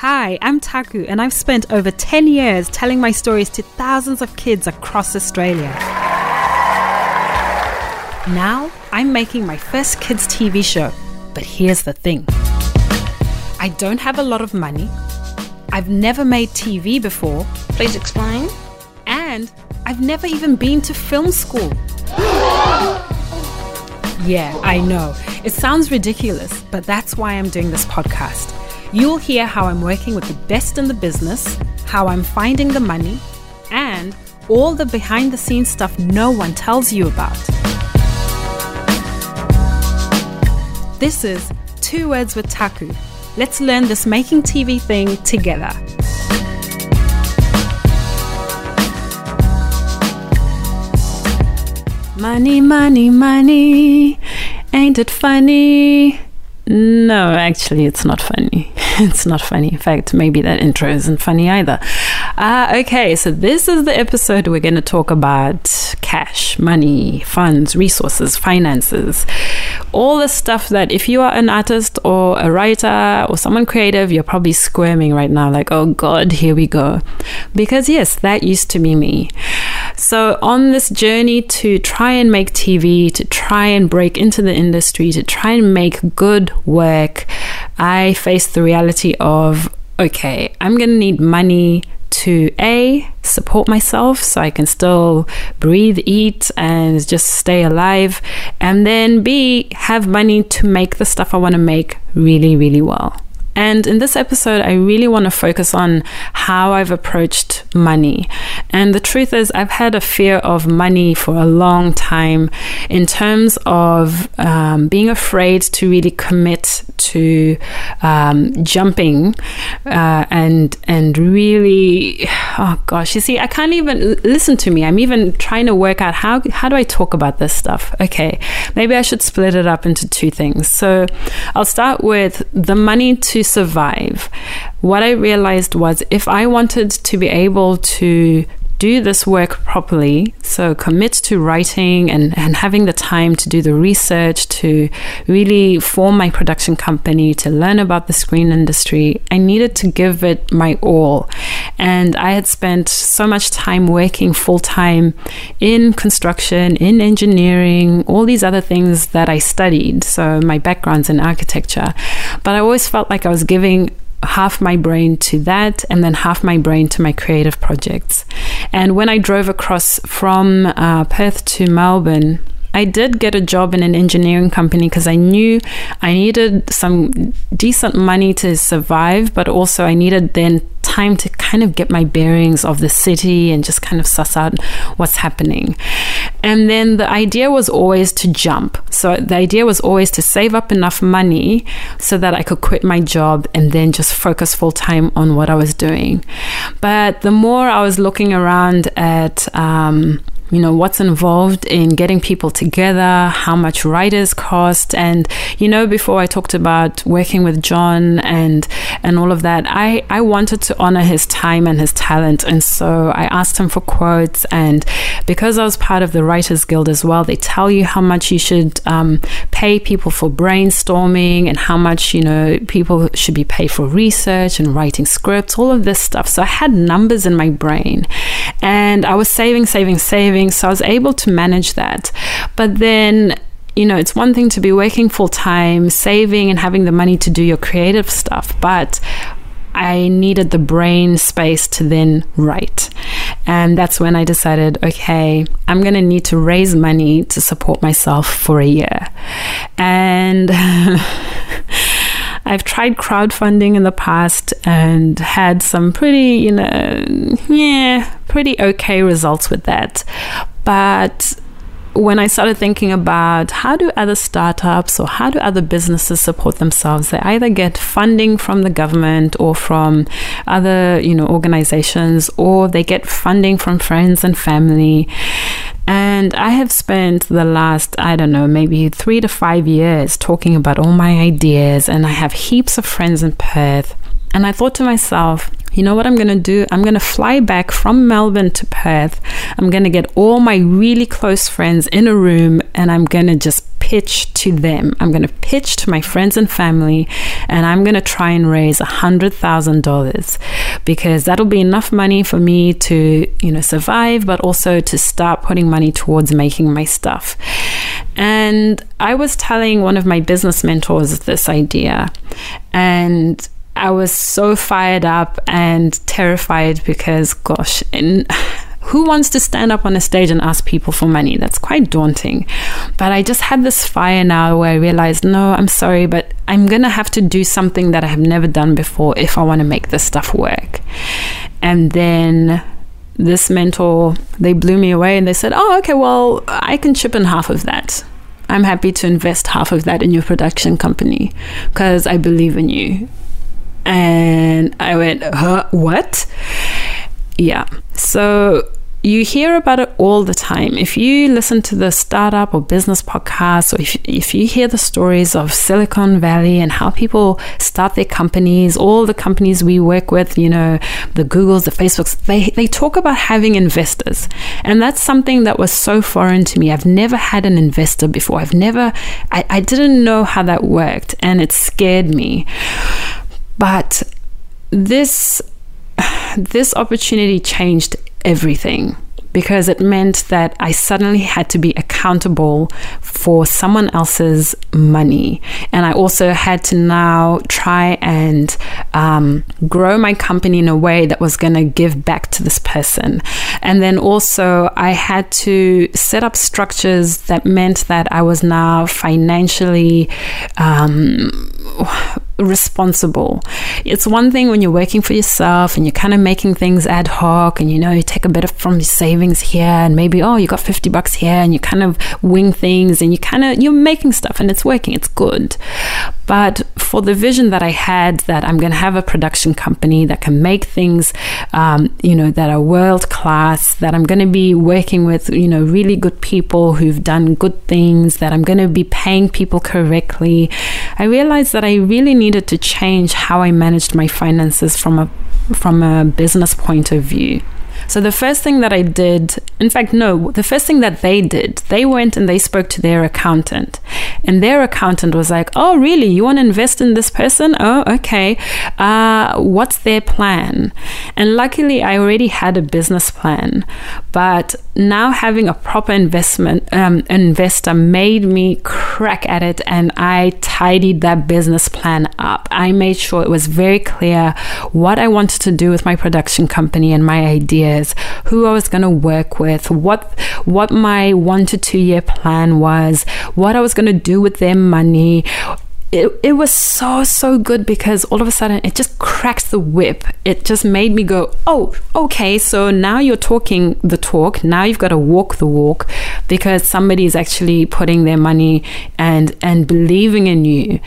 Hi, I'm Taku, and I've spent over 10 years telling my stories to thousands of kids across Australia. Now, I'm making my first kids' TV show. But here's the thing. I don't have a lot of money. I've never made TV before. Please explain. And I've never even been to film school. Yeah, I know. It sounds ridiculous, but that's why I'm doing this podcast. You'll hear how I'm working with the best in the business, how I'm finding the money, and all the behind-the-scenes stuff no one tells you about. This is Two Words with Taku. Let's learn this making TV thing together. Money, money, money, ain't it funny? No, actually, it's not funny. It's not funny. In fact, maybe that intro isn't funny either. Okay, so this is the episode we're going to talk about cash, money, funds, resources, finances, all the stuff that if you are an artist or a writer or someone creative, you're probably squirming right now like, oh God, here we go. Because yes, that used to be me. So on this journey to try and make TV, to try and break into the industry, to try and make good work, I faced the reality of, okay, I'm going to need money to A, support myself so I can still breathe, eat, and just stay alive. And then B, have money to make the stuff I want to make really, really well. And in this episode, I really want to focus on how I've approached money. And the truth is, I've had a fear of money for a long time in terms of being afraid to really commit to jumping and really, oh gosh, you see, I can't even, listen to me, I'm even trying to work out how do I talk about this stuff? Okay, maybe I should split it up into two things. So I'll start with the money to survive. What I realized was if I wanted to be able to do this work properly, so commit to writing and having the time to do the research, to really form my production company, to learn about the screen industry, I needed to give it my all. And I had spent so much time working full-time in construction, in engineering, all these other things that I studied. So my background's in architecture. But I always felt like I was giving half my brain to that and then half my brain to my creative projects. And when I drove across from Perth to Melbourne, I did get a job in an engineering company because I knew I needed some decent money to survive, but also I needed then time to kind of get my bearings of the city and just kind of suss out what's happening. And then the idea was always to jump. So the idea was always to save up enough money so that I could quit my job and then just focus full time on what I was doing. But the more I was looking around at you know, what's involved in getting people together, how much writers cost. And, you know, before I talked about working with John and all of that, I wanted to honor his time and his talent. And so I asked him for quotes. And because I was part of the Writers Guild as well, they tell you how much you should pay people for brainstorming and how much, you know, people should be paid for research and writing scripts, all of this stuff. So I had numbers in my brain and I was saving. So I was able to manage that. But then, you know, it's one thing to be working full time, saving and having the money to do your creative stuff. But I needed the brain space to then write. And that's when I decided, okay, I'm going to need to raise money to support myself for a year. And I've tried crowdfunding in the past and had some pretty, you know, pretty okay results with that. But when I started thinking about how do other startups or how do other businesses support themselves, they either get funding from the government or from other, you know, organizations, or they get funding from friends and family. And I have spent the last, I don't know, maybe 3 to 5 years talking about all my ideas, and I have heaps of friends in Perth. And I thought to myself, you know what I'm going to do? I'm going to fly back from Melbourne to Perth. I'm going to get all my really close friends in a room and I'm going to just pitch to them. I'm going to pitch to my friends and family, and I'm going to try and raise $100,000 because that'll be enough money for me to, you know, survive, but also to start putting money towards making my stuff. And I was telling one of my business mentors this idea, and I was so fired up and terrified because, gosh, who wants to stand up on a stage and ask people for money? That's quite daunting. But I just had this fire now where I realized, no, I'm sorry, but I'm going to have to do something that I have never done before if I want to make this stuff work. And then this mentor, they blew me away and they said, oh, okay, well, I can chip in half of that. I'm happy to invest half of that in your production company because I believe in you. And I went, huh, what? Yeah. So you hear about it all the time. If you listen to the startup or business podcasts, or if you hear the stories of Silicon Valley and how people start their companies, all the companies we work with, you know, the Googles, the Facebooks, they talk about having investors. And that's something that was so foreign to me. I've never had an investor before. I didn't know how that worked, and it scared me. But this opportunity changed everything because it meant that I suddenly had to be accountable for someone else's money. And I also had to now try and grow my company in a way that was going to give back to this person. And then also I had to set up structures that meant that I was now financially responsible. It's one thing when you're working for yourself and you're kind of making things ad hoc, and you know, you take a bit from your savings here, and maybe, oh, you got $50 here, and you kind of wing things, and you're making stuff and it's working, it's good. But for the vision that I had, that I'm going to have a production company that can make things, you know, that are world class, that I'm going to be working with, you know, really good people who've done good things, that I'm going to be paying people correctly, I realized that I really needed to change how I managed my finances from a business point of view. So the first thing that I did, in fact, no, the first thing that they did, they went and they spoke to their accountant, and their accountant was like, oh, really? You want to invest in this person? Oh, okay. What's their plan? And luckily I already had a business plan, but now having a proper investment investor made me crack at it, and I tidied that business plan up. I made sure it was very clear what I wanted to do with my production company and my ideas, who I was going to work with, what my 1 to 2 year plan was, what I was going to do with their money. It was so good because all of a sudden it just cracks the whip. It just made me go, oh, okay, so now you're talking the talk. Now you've got to walk the walk, because somebody is actually putting their money and believing in you.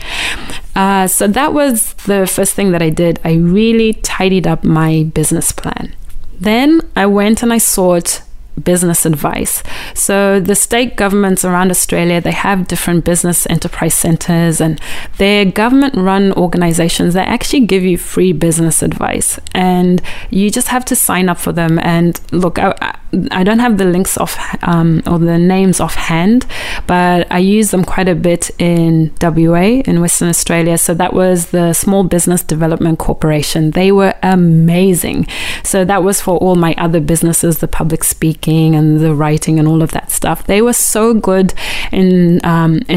So that was the first thing that I did. I really tidied up my business plan. Then I went and I sought business advice. So the state governments around Australia, they have different business enterprise centers, and their government-run organizations that actually give you free business advice, and you just have to sign up for them. And look, I don't have the links off or the names offhand, but I use them quite a bit in WA, in Western Australia. So that was the Small Business Development Corporation. They were amazing. So that was for all my other businesses, the public speaking and the writing and all of that stuff. They were so good in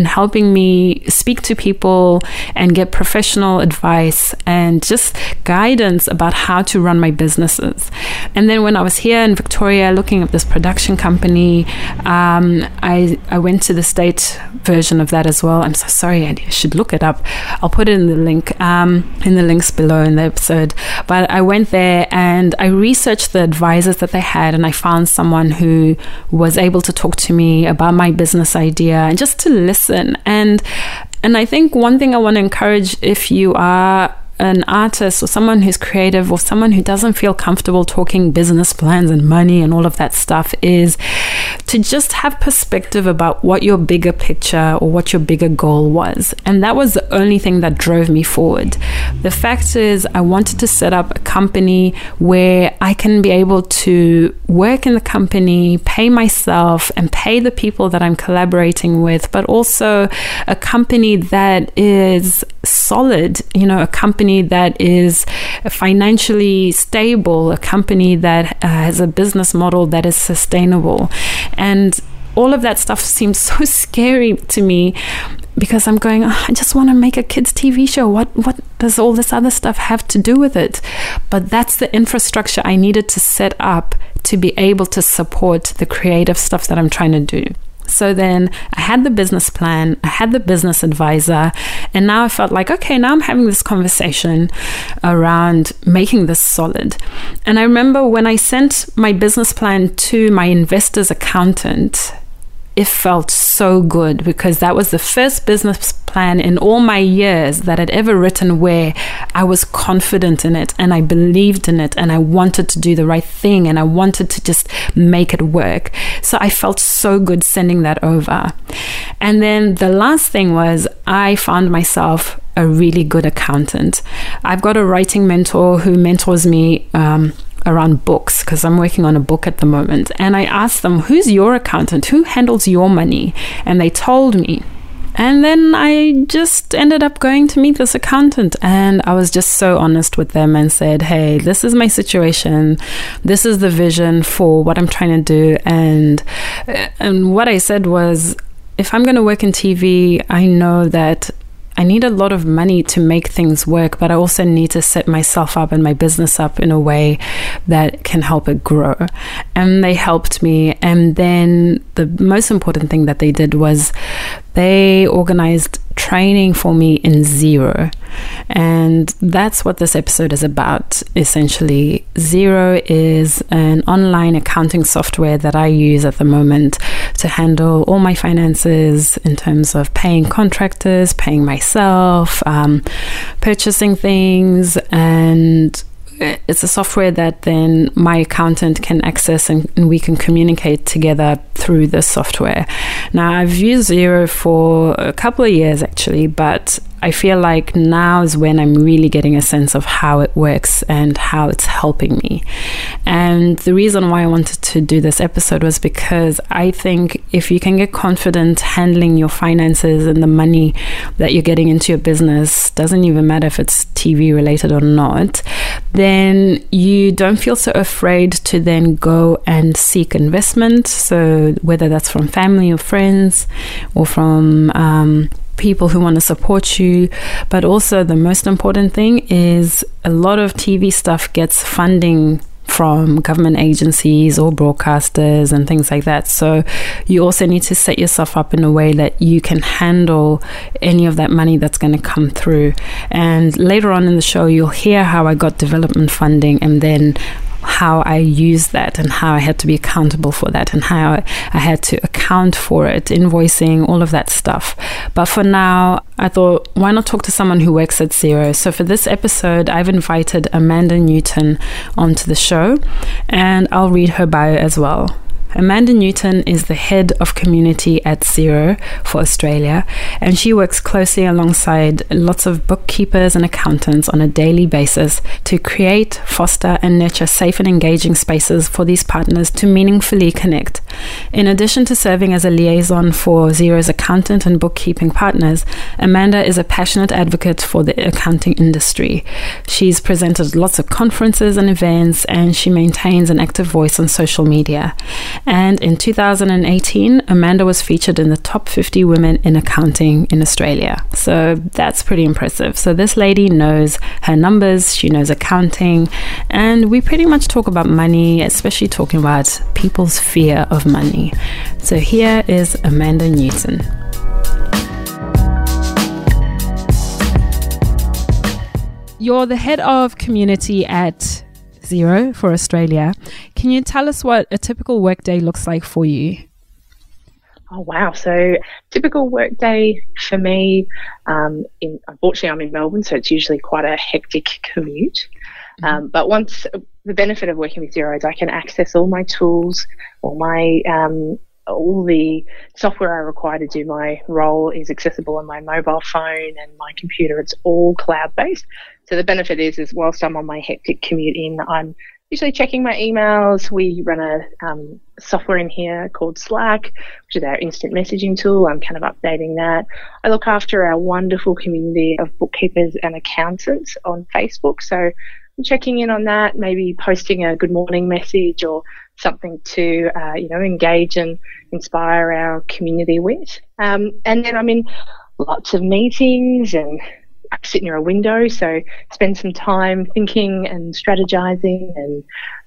helping me speak to people and get professional advice and just guidance about how to run my businesses. And then when I was here in Victoria, looking at this production company, I went to the state version of that as well. I'm so sorry, I should look it up. I'll put it in the link in the links below in the episode. But I went there and I researched the advisors that they had, and I found someone who was able to talk to me about my business idea and just to listen. And I think one thing I want to encourage, if you are an artist or someone who's creative or someone who doesn't feel comfortable talking business plans and money and all of that stuff is to just have perspective about what your bigger picture or what your bigger goal was. And that was the only thing that drove me forward. The fact is, I wanted to set up a company where I can be able to work in the company, pay myself and pay the people that I'm collaborating with, but also a company that is solid, you know, a company that is financially stable, a company that has a business model that is sustainable. And all of that stuff seems so scary to me because I'm going, oh, I just want to make a kids' TV show. What does all this other stuff have to do with it? But that's the infrastructure I needed to set up to be able to support the creative stuff that I'm trying to do. So then I had the business plan, I had the business advisor, and now I felt like, okay, now I'm having this conversation around making this solid. And I remember when I sent my business plan to my investor's accountant, it felt so good because that was the first business plan in all my years that I'd ever written where I was confident in it and I believed in it and I wanted to do the right thing and I wanted to just make it work. So I felt so good sending that over. And then the last thing was I found myself a really good accountant. I've got a writing mentor who mentors me around books because I'm working on a book at the moment. And I asked them, who's your accountant? Who handles your money? And they told me. And then I just ended up going to meet this accountant and I was just so honest with them and said, hey, this is my situation. This is the vision for what I'm trying to do. And what I said was, if I'm going to work in TV, I know that I need a lot of money to make things work, but I also need to set myself up and my business up in a way that can help it grow. And they helped me. And then the most important thing that they did was they organized training for me in Xero. And that's what this episode is about, essentially. Xero is an online accounting software that I use at the moment to handle all my finances in terms of paying contractors, paying myself, purchasing things. And it's a software that then my accountant can access and we can communicate together through this software. Now, I've used Xero for a couple of years actually, but I feel like now is when I'm really getting a sense of how it works and how it's helping me. And the reason why I wanted to do this episode was because I think if you can get confident handling your finances and the money that you're getting into your business, doesn't even matter if it's TV related or not, then you don't feel so afraid to then go and seek investment. So whether that's from family or friends or from people who want to support you. But also the most important thing is a lot of TV stuff gets funding from government agencies or broadcasters and things like that. So you also need to set yourself up in a way that you can handle any of that money that's going to come through. And later on in the show, you'll hear how I got development funding and then how I used that and how I had to be accountable for that and how I had to account for it, invoicing, all of that stuff. But for now, I thought, why not talk to someone who works at Xero? So for this episode, I've invited Amanda Newton onto the show and I'll read her bio as well. Amanda Newton is the head of community at Xero for Australia, and she works closely alongside lots of bookkeepers and accountants on a daily basis to create, foster, and nurture safe and engaging spaces for these partners to meaningfully connect. In addition to serving as a liaison for Xero's accountant and bookkeeping partners, Amanda is a passionate advocate for the accounting industry. She's presented lots of conferences and events, and she maintains an active voice on social media. And in 2018, Amanda was featured in the top 50 women in accounting in Australia. So that's pretty impressive. So this lady knows her numbers, she knows accounting, and we pretty much talk about money, especially talking about people's fear of money. So here is Amanda Newton. You're the head of community at Xero for Australia. Can you tell us what a typical workday looks like for you? Oh, wow. So typical workday for me, unfortunately I'm in Melbourne, so it's usually quite a hectic commute. Mm-hmm. But once the benefit of working with Xero is I can access all my tools, all the software I require to do my role is accessible on my mobile phone and my computer. It's all cloud-based. So the benefit is whilst I'm on my hectic commute in, I'm usually checking my emails. We run a software in here called Slack, which is our instant messaging tool. I'm kind of updating that. I look after our wonderful community of bookkeepers and accountants on Facebook. So I'm checking in on that, maybe posting a good morning message or something to engage and inspire our community with. And then I'm in lots of meetings and I sit near a window, so spend some time thinking and strategizing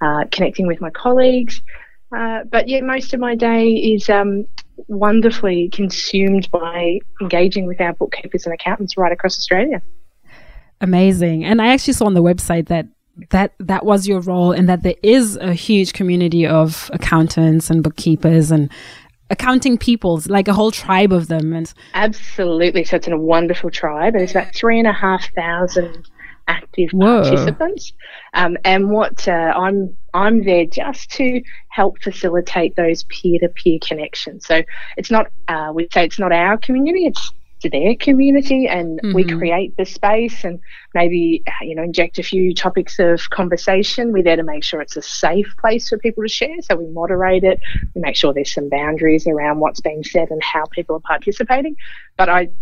and connecting with my colleagues. But yeah, most of my day is wonderfully consumed by engaging with our bookkeepers and accountants right across Australia. Amazing. And I actually saw on the website that was your role, and that there is a huge community of accountants and bookkeepers and accounting peoples, like a whole tribe of them. And absolutely, so it's a wonderful tribe, and it's about 3,500 active participants. And what I'm there just to help facilitate those peer-to-peer connections. So it's not we'd say it's not our community; it's to their community, and mm-hmm. we create the space and maybe inject a few topics of conversation. We're there to make sure it's a safe place for people to share, so we moderate it, we make sure there's some boundaries around what's being said and how people are participating. But I'm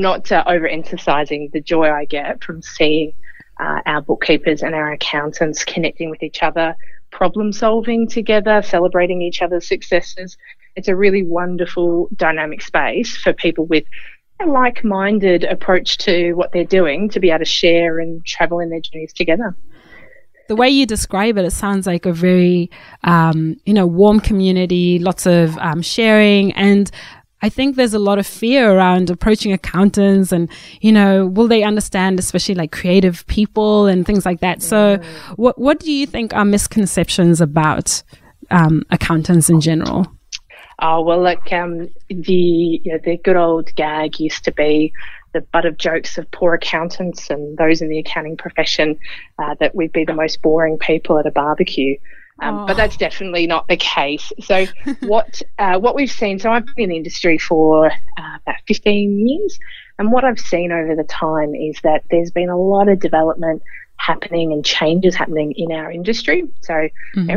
not overemphasizing the joy I get from seeing our bookkeepers and our accountants connecting with each other, problem solving together, celebrating each other's successes. It's a really wonderful dynamic space for people with a like-minded approach to what they're doing to be able to share and travel in their journeys together. The way you describe it, it sounds like a very warm community, lots of sharing, and I think there's a lot of fear around approaching accountants and, will they understand, especially like creative people and things like that. So what do you think are misconceptions about accountants in general? Oh, well, look, the good old gag used to be the butt of jokes of poor accountants and those in the accounting profession that we'd be the most boring people at a barbecue. But that's definitely not the case. So what we've seen, so I've been in the industry for about 15 years, and what I've seen over the time is that there's been a lot of development happening and changes happening in our industry. So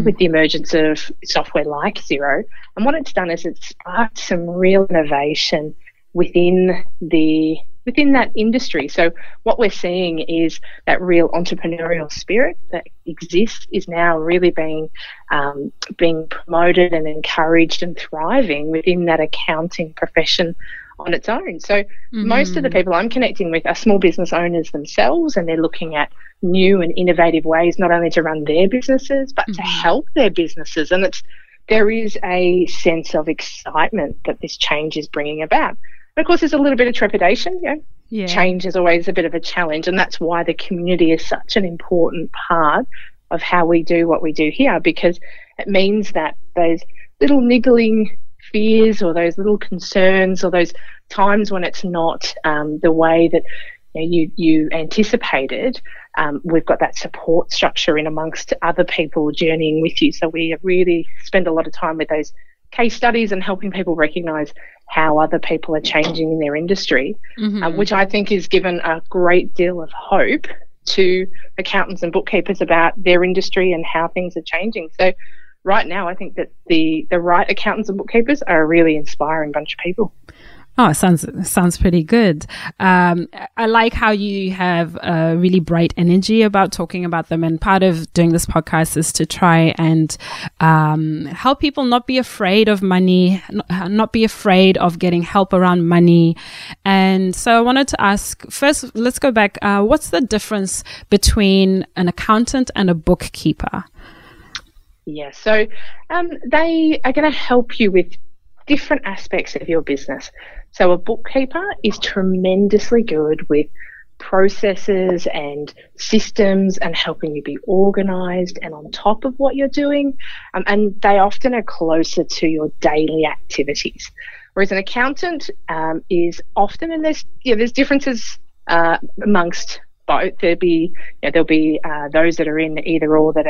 with the emergence of software like Xero, and what it's done is it's sparked some real innovation within that industry. So what we're seeing is that real entrepreneurial spirit that exists is now really being promoted and encouraged and thriving within that accounting profession on its own. So most of the people I'm connecting with are small business owners themselves, and they're looking at new and innovative ways not only to run their businesses but to help their businesses. And there is a sense of excitement that this change is bringing about. But of course, there's a little bit of trepidation. Change is always a bit of a challenge, and that's why the community is such an important part of how we do what we do here, because it means that those little niggling fears or those little concerns or those times when it's not the way that you anticipated, we've got that support structure in amongst other people journeying with you. So we really spend a lot of time with those case studies and helping people recognise how other people are changing in their industry, which I think is given a great deal of hope to accountants and bookkeepers about their industry and how things are changing. So right now, I think that the right accountants and bookkeepers are a really inspiring bunch of people. Oh, sounds pretty good. I like how you have a really bright energy about talking about them. And part of doing this podcast is to try and help people not be afraid of money, not be afraid of getting help around money. And so I wanted to ask, first, let's go back. What's the difference between an accountant and a bookkeeper? Yeah, so they are going to help you with different aspects of your business. So a bookkeeper is tremendously good with processes and systems and helping you be organised and on top of what you're doing, and they often are closer to your daily activities. Whereas an accountant is often, and there's differences amongst both. There'll be those that are in either or that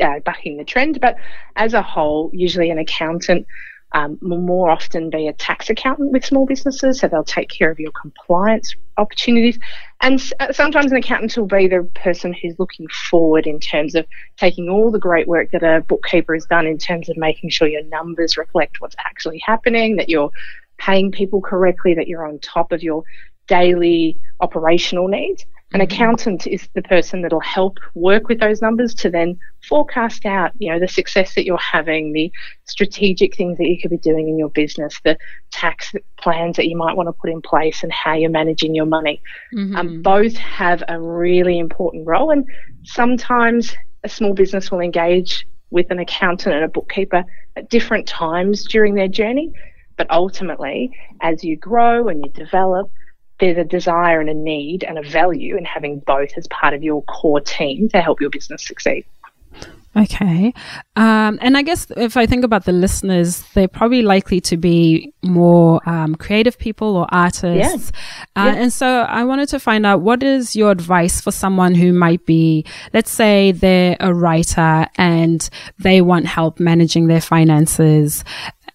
are bucking the trend, but as a whole, usually an accountant will more often be a tax accountant with small businesses, so they'll take care of your compliance opportunities. And sometimes an accountant will be the person who's looking forward in terms of taking all the great work that a bookkeeper has done in terms of making sure your numbers reflect what's actually happening, that you're paying people correctly, that you're on top of your daily operational needs. An accountant is the person that'll help work with those numbers to then forecast out, the success that you're having, the strategic things that you could be doing in your business, the tax plans that you might want to put in place, and how you're managing your money. Mm-hmm. Both have a really important role, and sometimes a small business will engage with an accountant and a bookkeeper at different times during their journey. But ultimately, as you grow and you develop, there's a desire and a need and a value in having both as part of your core team to help your business succeed. Okay. And I guess if I think about the listeners, they're probably likely to be more creative people or artists. Yeah. And so I wanted to find out, what is your advice for someone who might be, let's say they're a writer and they want help managing their finances?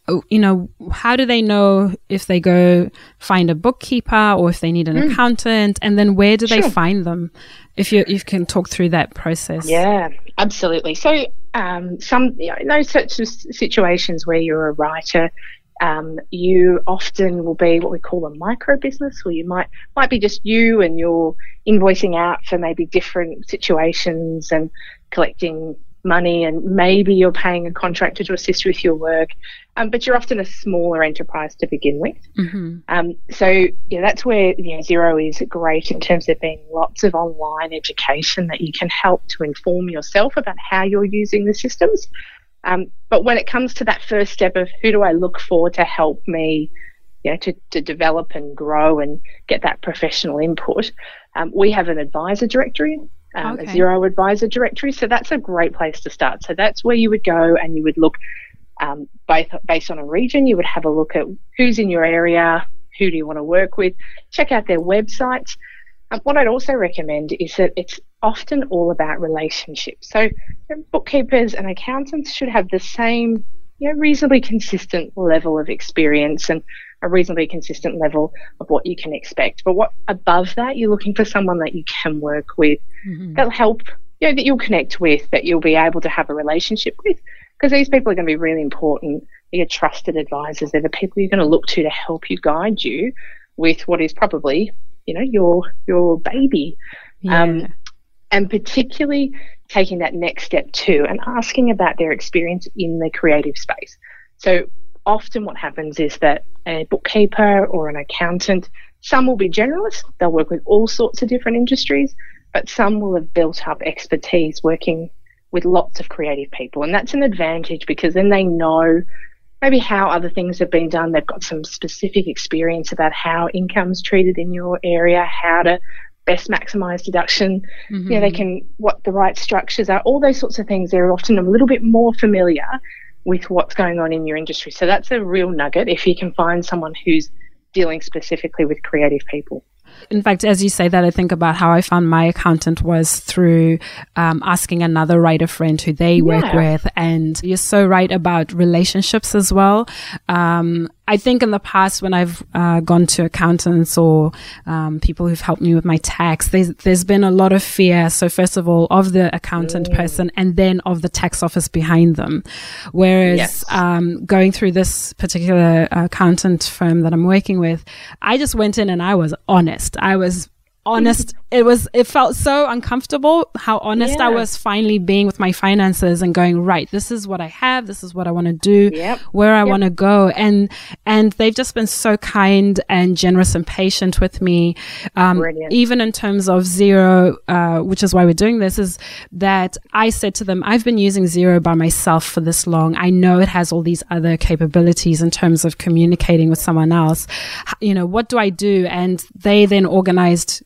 How do they know if they go find a bookkeeper or if they need an accountant? And then where do they find them? If you can talk through that process. Yeah, absolutely. So in those sorts of situations where you're a writer, you often will be what we call a micro business, where you might be just you and you're invoicing out for maybe different situations and collecting money, and maybe you're paying a contractor to assist with your work, but you're often a smaller enterprise to begin with. Mm-hmm. That's where Xero is great in terms of being lots of online education that you can help to inform yourself about how you're using the systems. But when it comes to that first step of who do I look for to help me, to develop and grow and get that professional input, we have an advisor directory. A Xero advisor directory. So that's a great place to start. So that's where you would go and you would look, based on a region, you would have a look at who's in your area, who do you want to work with, check out their websites. What I'd also recommend is that it's often all about relationships. So bookkeepers and accountants should have the same, reasonably consistent level of experience and a reasonably consistent level of what you can expect. But what above that, you're looking for someone that you can work with, mm-hmm. that'll help, that you'll connect with, that you'll be able to have a relationship with, because these people are going to be really important. They're trusted advisors. They're the people you're going to look to help you, guide you with what is probably, your baby. Yeah. And particularly taking that next step too and asking about their experience in the creative space. So often what happens is that a bookkeeper or an accountant, some will be generalists, they'll work with all sorts of different industries, but some will have built up expertise working with lots of creative people. And that's an advantage because then they know maybe how other things have been done. They've got some specific experience about how income's treated in your area, how to best maximise deduction, mm-hmm. What the right structures are, all those sorts of things. They're often a little bit more familiar with what's going on in your industry. So that's a real nugget if you can find someone who's dealing specifically with creative people. In fact, as you say that, I think about how I found my accountant was through asking another writer friend who they work with. And you're so right about relationships as well. I think in the past when I've gone to accountants or people who've helped me with my tax, there's been a lot of fear. So first of all, of the accountant person and then of the tax office behind them. Whereas going through this particular accountant firm that I'm working with, I just went in and I was honest. It felt so uncomfortable how honest I was finally being with my finances and going, right, this is what I have, this is what I want to do, where I want to go. And they've just been so kind and generous and patient with me. Even in terms of Xero, which is why we're doing this, is that I said to them, I've been using Xero by myself for this long. I know it has all these other capabilities in terms of communicating with someone else. What do I do? And they then organized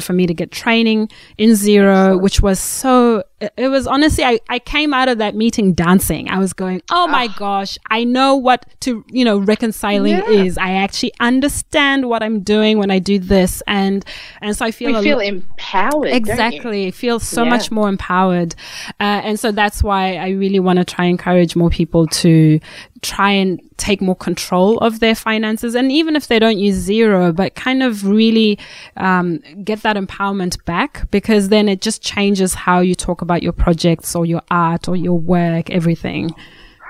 for me to get training in Xero, which was so it was honestly, I came out of that meeting dancing. I was going, oh my gosh, I know what to, you know, reconciling is. I actually understand what I'm doing when I do this. And so I feel we feel empowered. Exactly. Don't you? Feel so much more empowered. And so that's why I really want to try and encourage more people to try and take more control of their finances. And even if they don't use Xero, but kind of really get that empowerment back, because then it just changes how you talk about your projects or your art or your work, everything.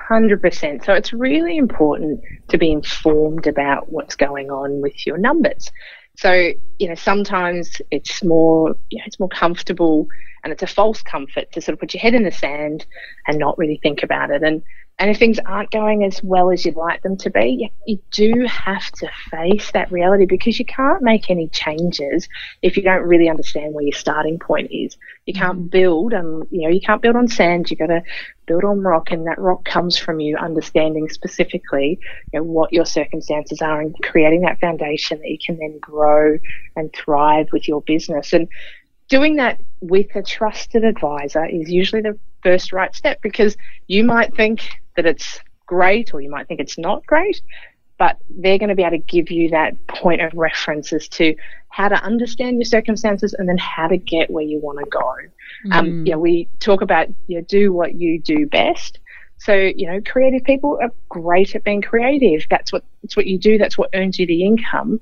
100%. So it's really important to be informed about what's going on with your numbers. So, you know, sometimes it's more, you know, it's more comfortable, and it's a false comfort to sort of put your head in the sand and not really think about it. And if things aren't going as well as you'd like them to be, you do have to face that reality, because you can't make any changes if you don't really understand where your starting point is. You can't build, and you know, you can't build on sand. You've got to build on rock, and that rock comes from you understanding specifically, you know, what your circumstances are, and creating that foundation that you can then grow and thrive with your business. And doing that with a trusted advisor is usually the first right step, because you might think that it's great or you might think it's not great, but they're going to be able to give you that point of reference as to how to understand your circumstances and then how to get where you want to go. You know, we talk about, you know, do what you do best. So, you know, creative people are great at being creative. That's what you do. That's what earns you the income.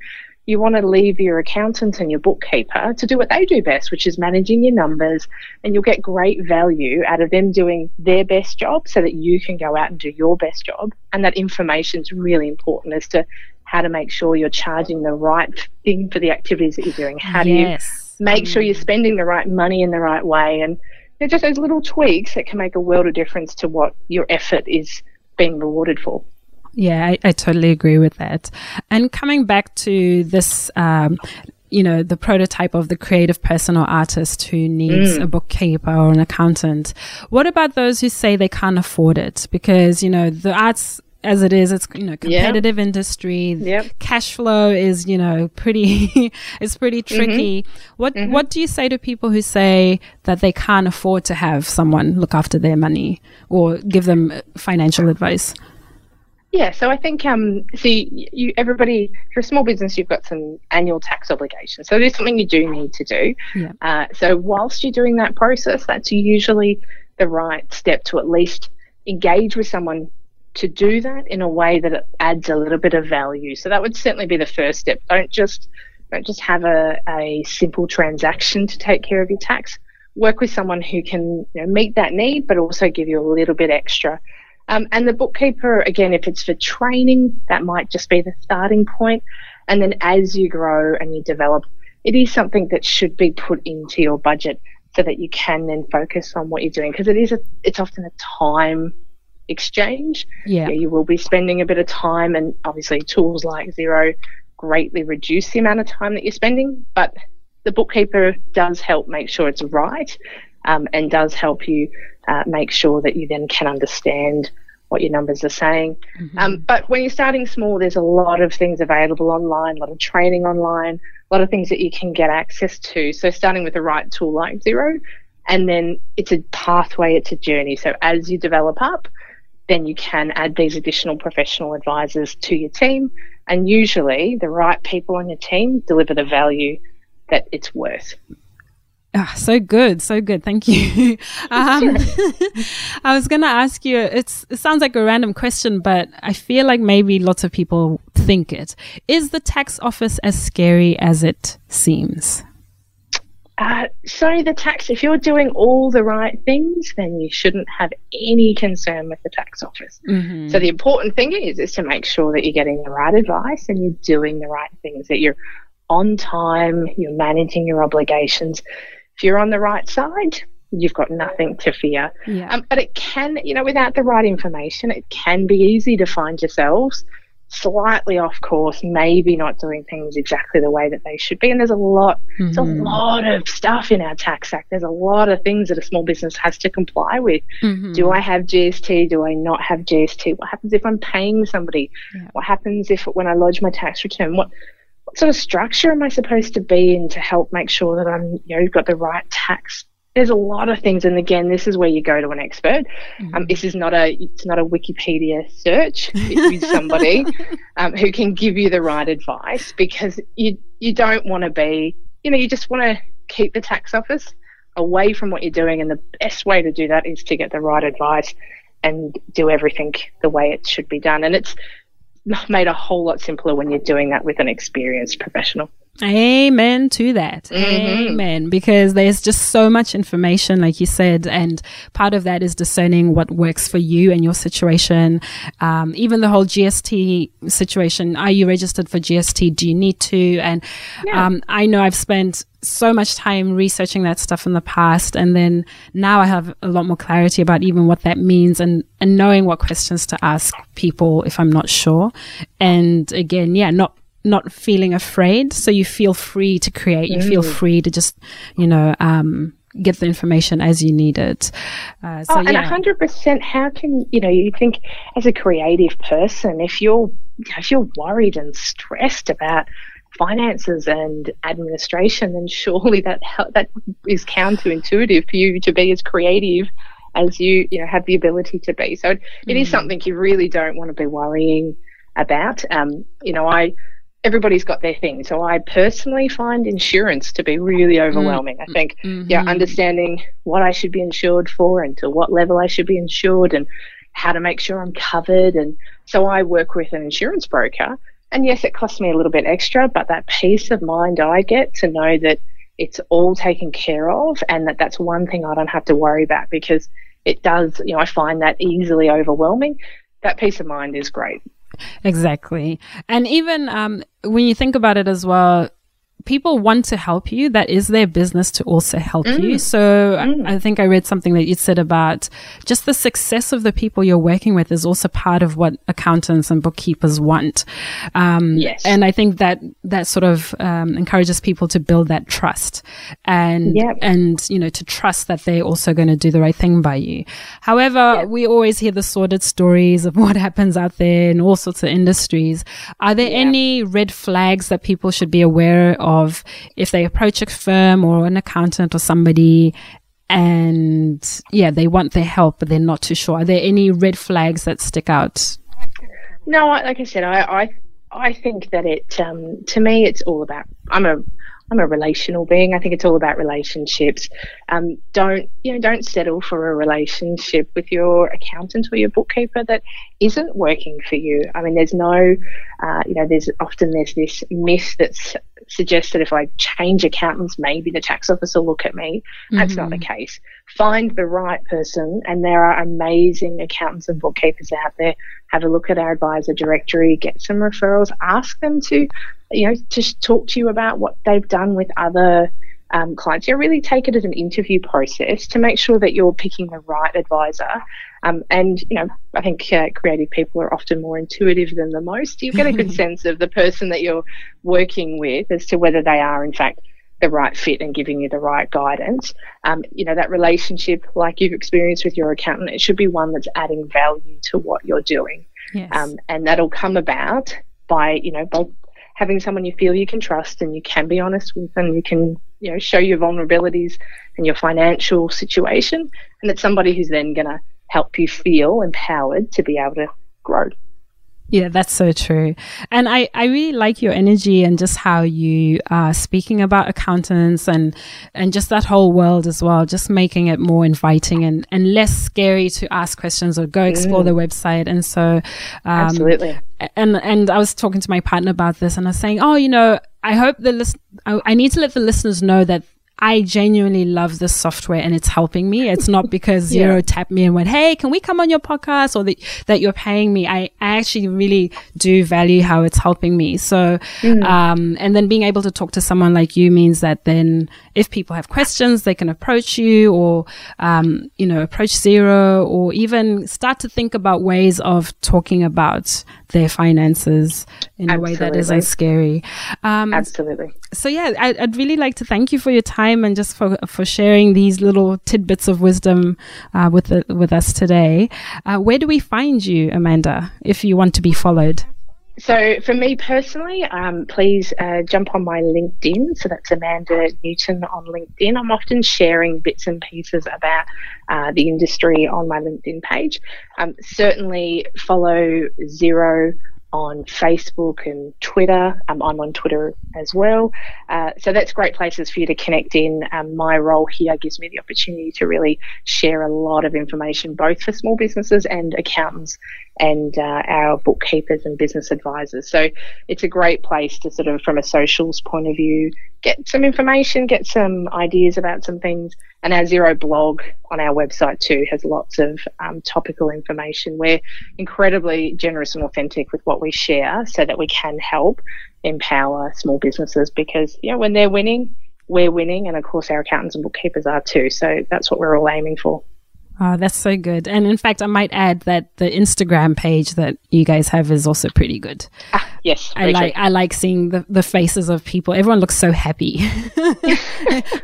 You want to leave your accountant and your bookkeeper to do what they do best, which is managing your numbers, and you'll get great value out of them doing their best job so that you can go out and do your best job. And that information is really important as to how to make sure you're charging the right thing for the activities that you're doing. How do you make sure you're spending the right money in the right way? And they're just those little tweaks that can make a world of difference to what your effort is being rewarded for. Yeah, I totally agree with that. And coming back to this, you know, the prototype of the creative person or artist who needs a bookkeeper or an accountant, what about those who say they can't afford it? Because, you know, the arts as it is, it's, you know, competitive industry. Cash flow is, you know, pretty, it's pretty tricky. What do you say to people who say that they can't afford to have someone look after their money or give them financial advice? Yeah, so I think, see, you, everybody, for a small business, you've got some annual tax obligations. So it is something you do need to do. So whilst you're doing that process, that's usually the right step to at least engage with someone to do that in a way that it adds a little bit of value. So that would certainly be the first step. Don't just have a simple transaction to take care of your tax. Work with someone who can, you know, meet that need, but also give you a little bit extra. And the bookkeeper, again, if it's for training, that might just be the starting point. And then as you grow and you develop, it is something that should be put into your budget so that you can then focus on what you're doing, because it is it's often a time exchange. Yeah, you will be spending a bit of time, and obviously tools like Xero greatly reduce the amount of time that you're spending, but the bookkeeper does help make sure it's right. And does help you make sure that you then can understand what your numbers are saying. But when you're starting small, there's a lot of things available online, a lot of training online, a lot of things that you can get access to. So starting with the right tool like Xero, and then it's a pathway, it's a journey. So as you develop up, then you can add these additional professional advisors to your team, and usually the right people on your team deliver the value that it's worth. Oh, so good. So good. Thank you. I was going to ask you, it sounds like a random question, but I feel like maybe lots of people think it. Is the tax office as scary as it seems? So the tax, if you're doing all the right things, then you shouldn't have any concern with the tax office. So the important thing is to make sure that you're getting the right advice and you're doing the right things, that you're on time, you're managing your obligations. If you're on the right side, you've got nothing to fear. But it can, you know, without the right information, it can be easy to find yourselves slightly off course, maybe not doing things exactly the way that they should be. And there's a lot of stuff in our tax act. There's a lot of things that a small business has to comply with. Do I have GST? Do I not have GST? What happens if I'm paying somebody? What happens if when I lodge my tax return? What sort of structure am I supposed to be in to help make sure that I'm, you know, got the right tax There's a lot of things, and again, this is where you go to an expert. This is not it's not a Wikipedia search with somebody who can give you the right advice, because you don't want to be, you just want to keep the tax office away from what you're doing, and the best way to do that is to get the right advice and do everything the way it should be done. And it's made a whole lot simpler when you're doing that with an experienced professional. Amen to that. Mm-hmm. Amen. Because there's just so much information, like you said, and part of that is discerning what works for you and your situation. Even the whole GST situation. Are you registered for GST? Do you need to? And I know I've spent so much time researching that stuff in the past, and then now I have a lot more clarity about even what that means, and knowing what questions to ask people if I'm not sure. And again, not feeling afraid. So you feel free to create, you feel free to just, get the information as you need it. 100%, how can, you think as a creative person, if you're worried and stressed about finances and administration, then surely that is counterintuitive for you to be as creative as you have the ability to be. So it is something you really don't want to be worrying about. Everybody's got their thing. So I personally find insurance to be really overwhelming. I think, understanding what I should be insured for and to what level I should be insured and how to make sure I'm covered. And so I work with an insurance broker, and yes, it costs me a little bit extra, but that peace of mind I get to know that it's all taken care of, and that's one thing I don't have to worry about, because it does, I find that easily overwhelming. That peace of mind is great. Exactly. And even when you think about it as well, people want to help you. That is their business to also help you. So I think I read something that you said about just the success of the people you're working with is also part of what accountants and bookkeepers want. Yes. And I think that sort of encourages people to build that trust and to trust that they're also going to do the right thing by you. However, we always hear the sordid stories of what happens out there in all sorts of industries. Are there any red flags that people should be aware of if they approach a firm or an accountant or somebody and they want their help but they're not too sure? Are there any red flags that stick out? No, like I said, I think that it to me it's all about, I'm a relational being. I think it's all about relationships. Don't settle for a relationship with your accountant or your bookkeeper that isn't working for you. I mean, there's no, there's this myth that suggests that if I change accountants, maybe the tax office will look at me. That's not the case. Find the right person, and there are amazing accountants and bookkeepers out there. Have a look at our advisor directory, get some referrals, ask them to, just talk to you about what they've done with other clients. Really take it as an interview process to make sure that you're picking the right advisor. I think creative people are often more intuitive than the most. You get a good sense of the person that you're working with as to whether they are, in fact, the right fit and giving you the right guidance. That relationship, like you've experienced with your accountant, it should be one that's adding value to what you're doing. Yes. And that'll come about by, both having someone you feel you can trust and you can be honest with, and you can, show your vulnerabilities and your financial situation, and it's somebody who's then going to help you feel empowered to be able to grow. Yeah, that's so true. And I really like your energy and just how you are speaking about accountants and just that whole world as well, just making it more inviting and less scary to ask questions or go explore the website. And so absolutely. And I was talking to my partner about this, and I was saying, I hope I need to let the listeners know that I genuinely love this software and it's helping me. It's not because Xero tapped me and went, hey, can we come on your podcast, or that you're paying me. I actually really do value how it's helping me. So, and then being able to talk to someone like you means that then if people have questions, they can approach you or, approach Xero, or even start to think about ways of talking about their finances in a way that isn't scary. Absolutely. So I'd really like to thank you for your time and just for sharing these little tidbits of wisdom with us today. Where do we find you, Amanda, if you want to be followed? So for me personally, please jump on my LinkedIn. So that's Amanda Newton on LinkedIn. I'm often sharing bits and pieces about the industry on my LinkedIn page. Certainly follow Xero on Facebook and Twitter. I'm on Twitter as well. So that's great places for you to connect in. My role here gives me the opportunity to really share a lot of information, both for small businesses and accountants and our bookkeepers and business advisors. So it's a great place to sort of, from a socials point of view, get some information, get some ideas about some things. And our Xero blog on our website too has lots of topical information. We're incredibly generous and authentic with what we share so that we can help empower small businesses, because, you know, when they're winning, we're winning, and of course our accountants and bookkeepers are too. So that's what we're all aiming for. Oh, that's so good. And in fact, I might add that the Instagram page that you guys have is also pretty good. Ah, yes. I like seeing the faces of people. Everyone looks so happy.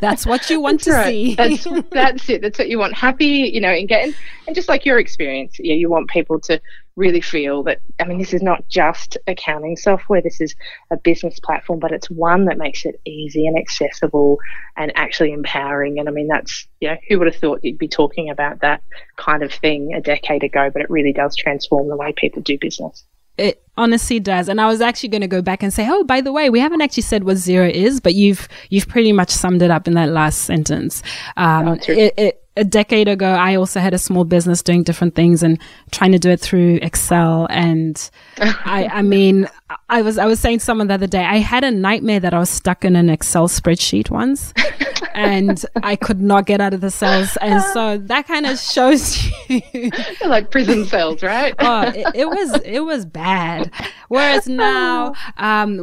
That's what you want to see. That's it. That's what you want. Happy, you know, and just like your experience, yeah, you want people to really feel that, I mean, this is not just accounting software, this is a business platform, but it's one that makes it easy and accessible and actually empowering. And I mean, that's, you know, who would have thought you'd be talking about that kind of thing a decade ago, but it really does transform the way people do business. It honestly does. And I was actually going to go back and say, oh, by the way, we haven't actually said what Xero is, but you've pretty much summed it up in that last sentence. A decade ago, I also had a small business doing different things and trying to do it through Excel. And I mean, I was saying to someone the other day, I had a nightmare that I was stuck in an Excel spreadsheet once and I could not get out of the cells. And so that kind of shows you. They're like prison cells, right? Oh, it was bad. Whereas now,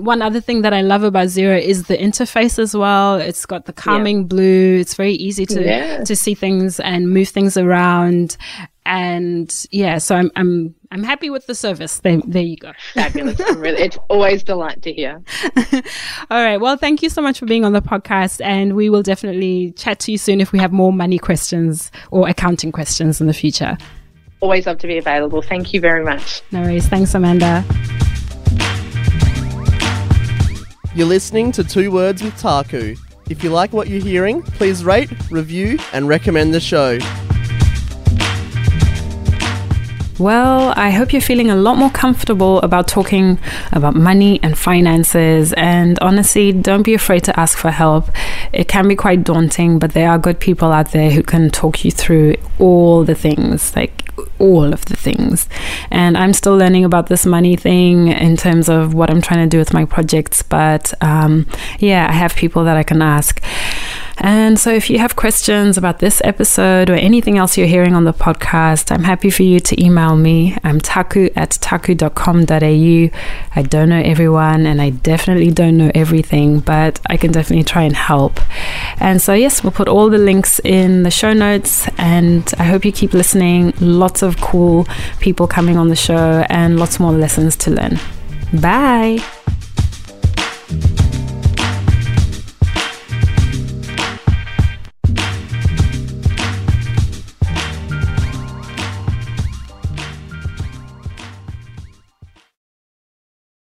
one other thing that I love about Xero is the interface as well. It's got the calming blue. It's very easy to see things and move things around. And yeah, so I'm happy with the service. There you go. Fabulous. It's always a delight to hear. All right. Well, thank you so much for being on the podcast, and we will definitely chat to you soon if we have more money questions or accounting questions in the future. Always love to be available. Thank you very much. No worries. Thanks, Amanda. You're listening to Two Words with Taku. If you like what you're hearing, please rate, review, and recommend the show. Well, I hope you're feeling a lot more comfortable about talking about money and finances. And honestly, don't be afraid to ask for help. It can be quite daunting, but there are good people out there who can talk you through all the things, like all of the things. And I'm still learning about this money thing in terms of what I'm trying to do with my projects. But yeah, I have people that I can ask. And so if you have questions about this episode or anything else you're hearing on the podcast, I'm happy for you to email me. I'm taku@taku.com.au. I don't know everyone, and I definitely don't know everything, but I can definitely try and help. And so, yes, we'll put all the links in the show notes, and I hope you keep listening. Lots of cool people coming on the show and lots more lessons to learn. Bye.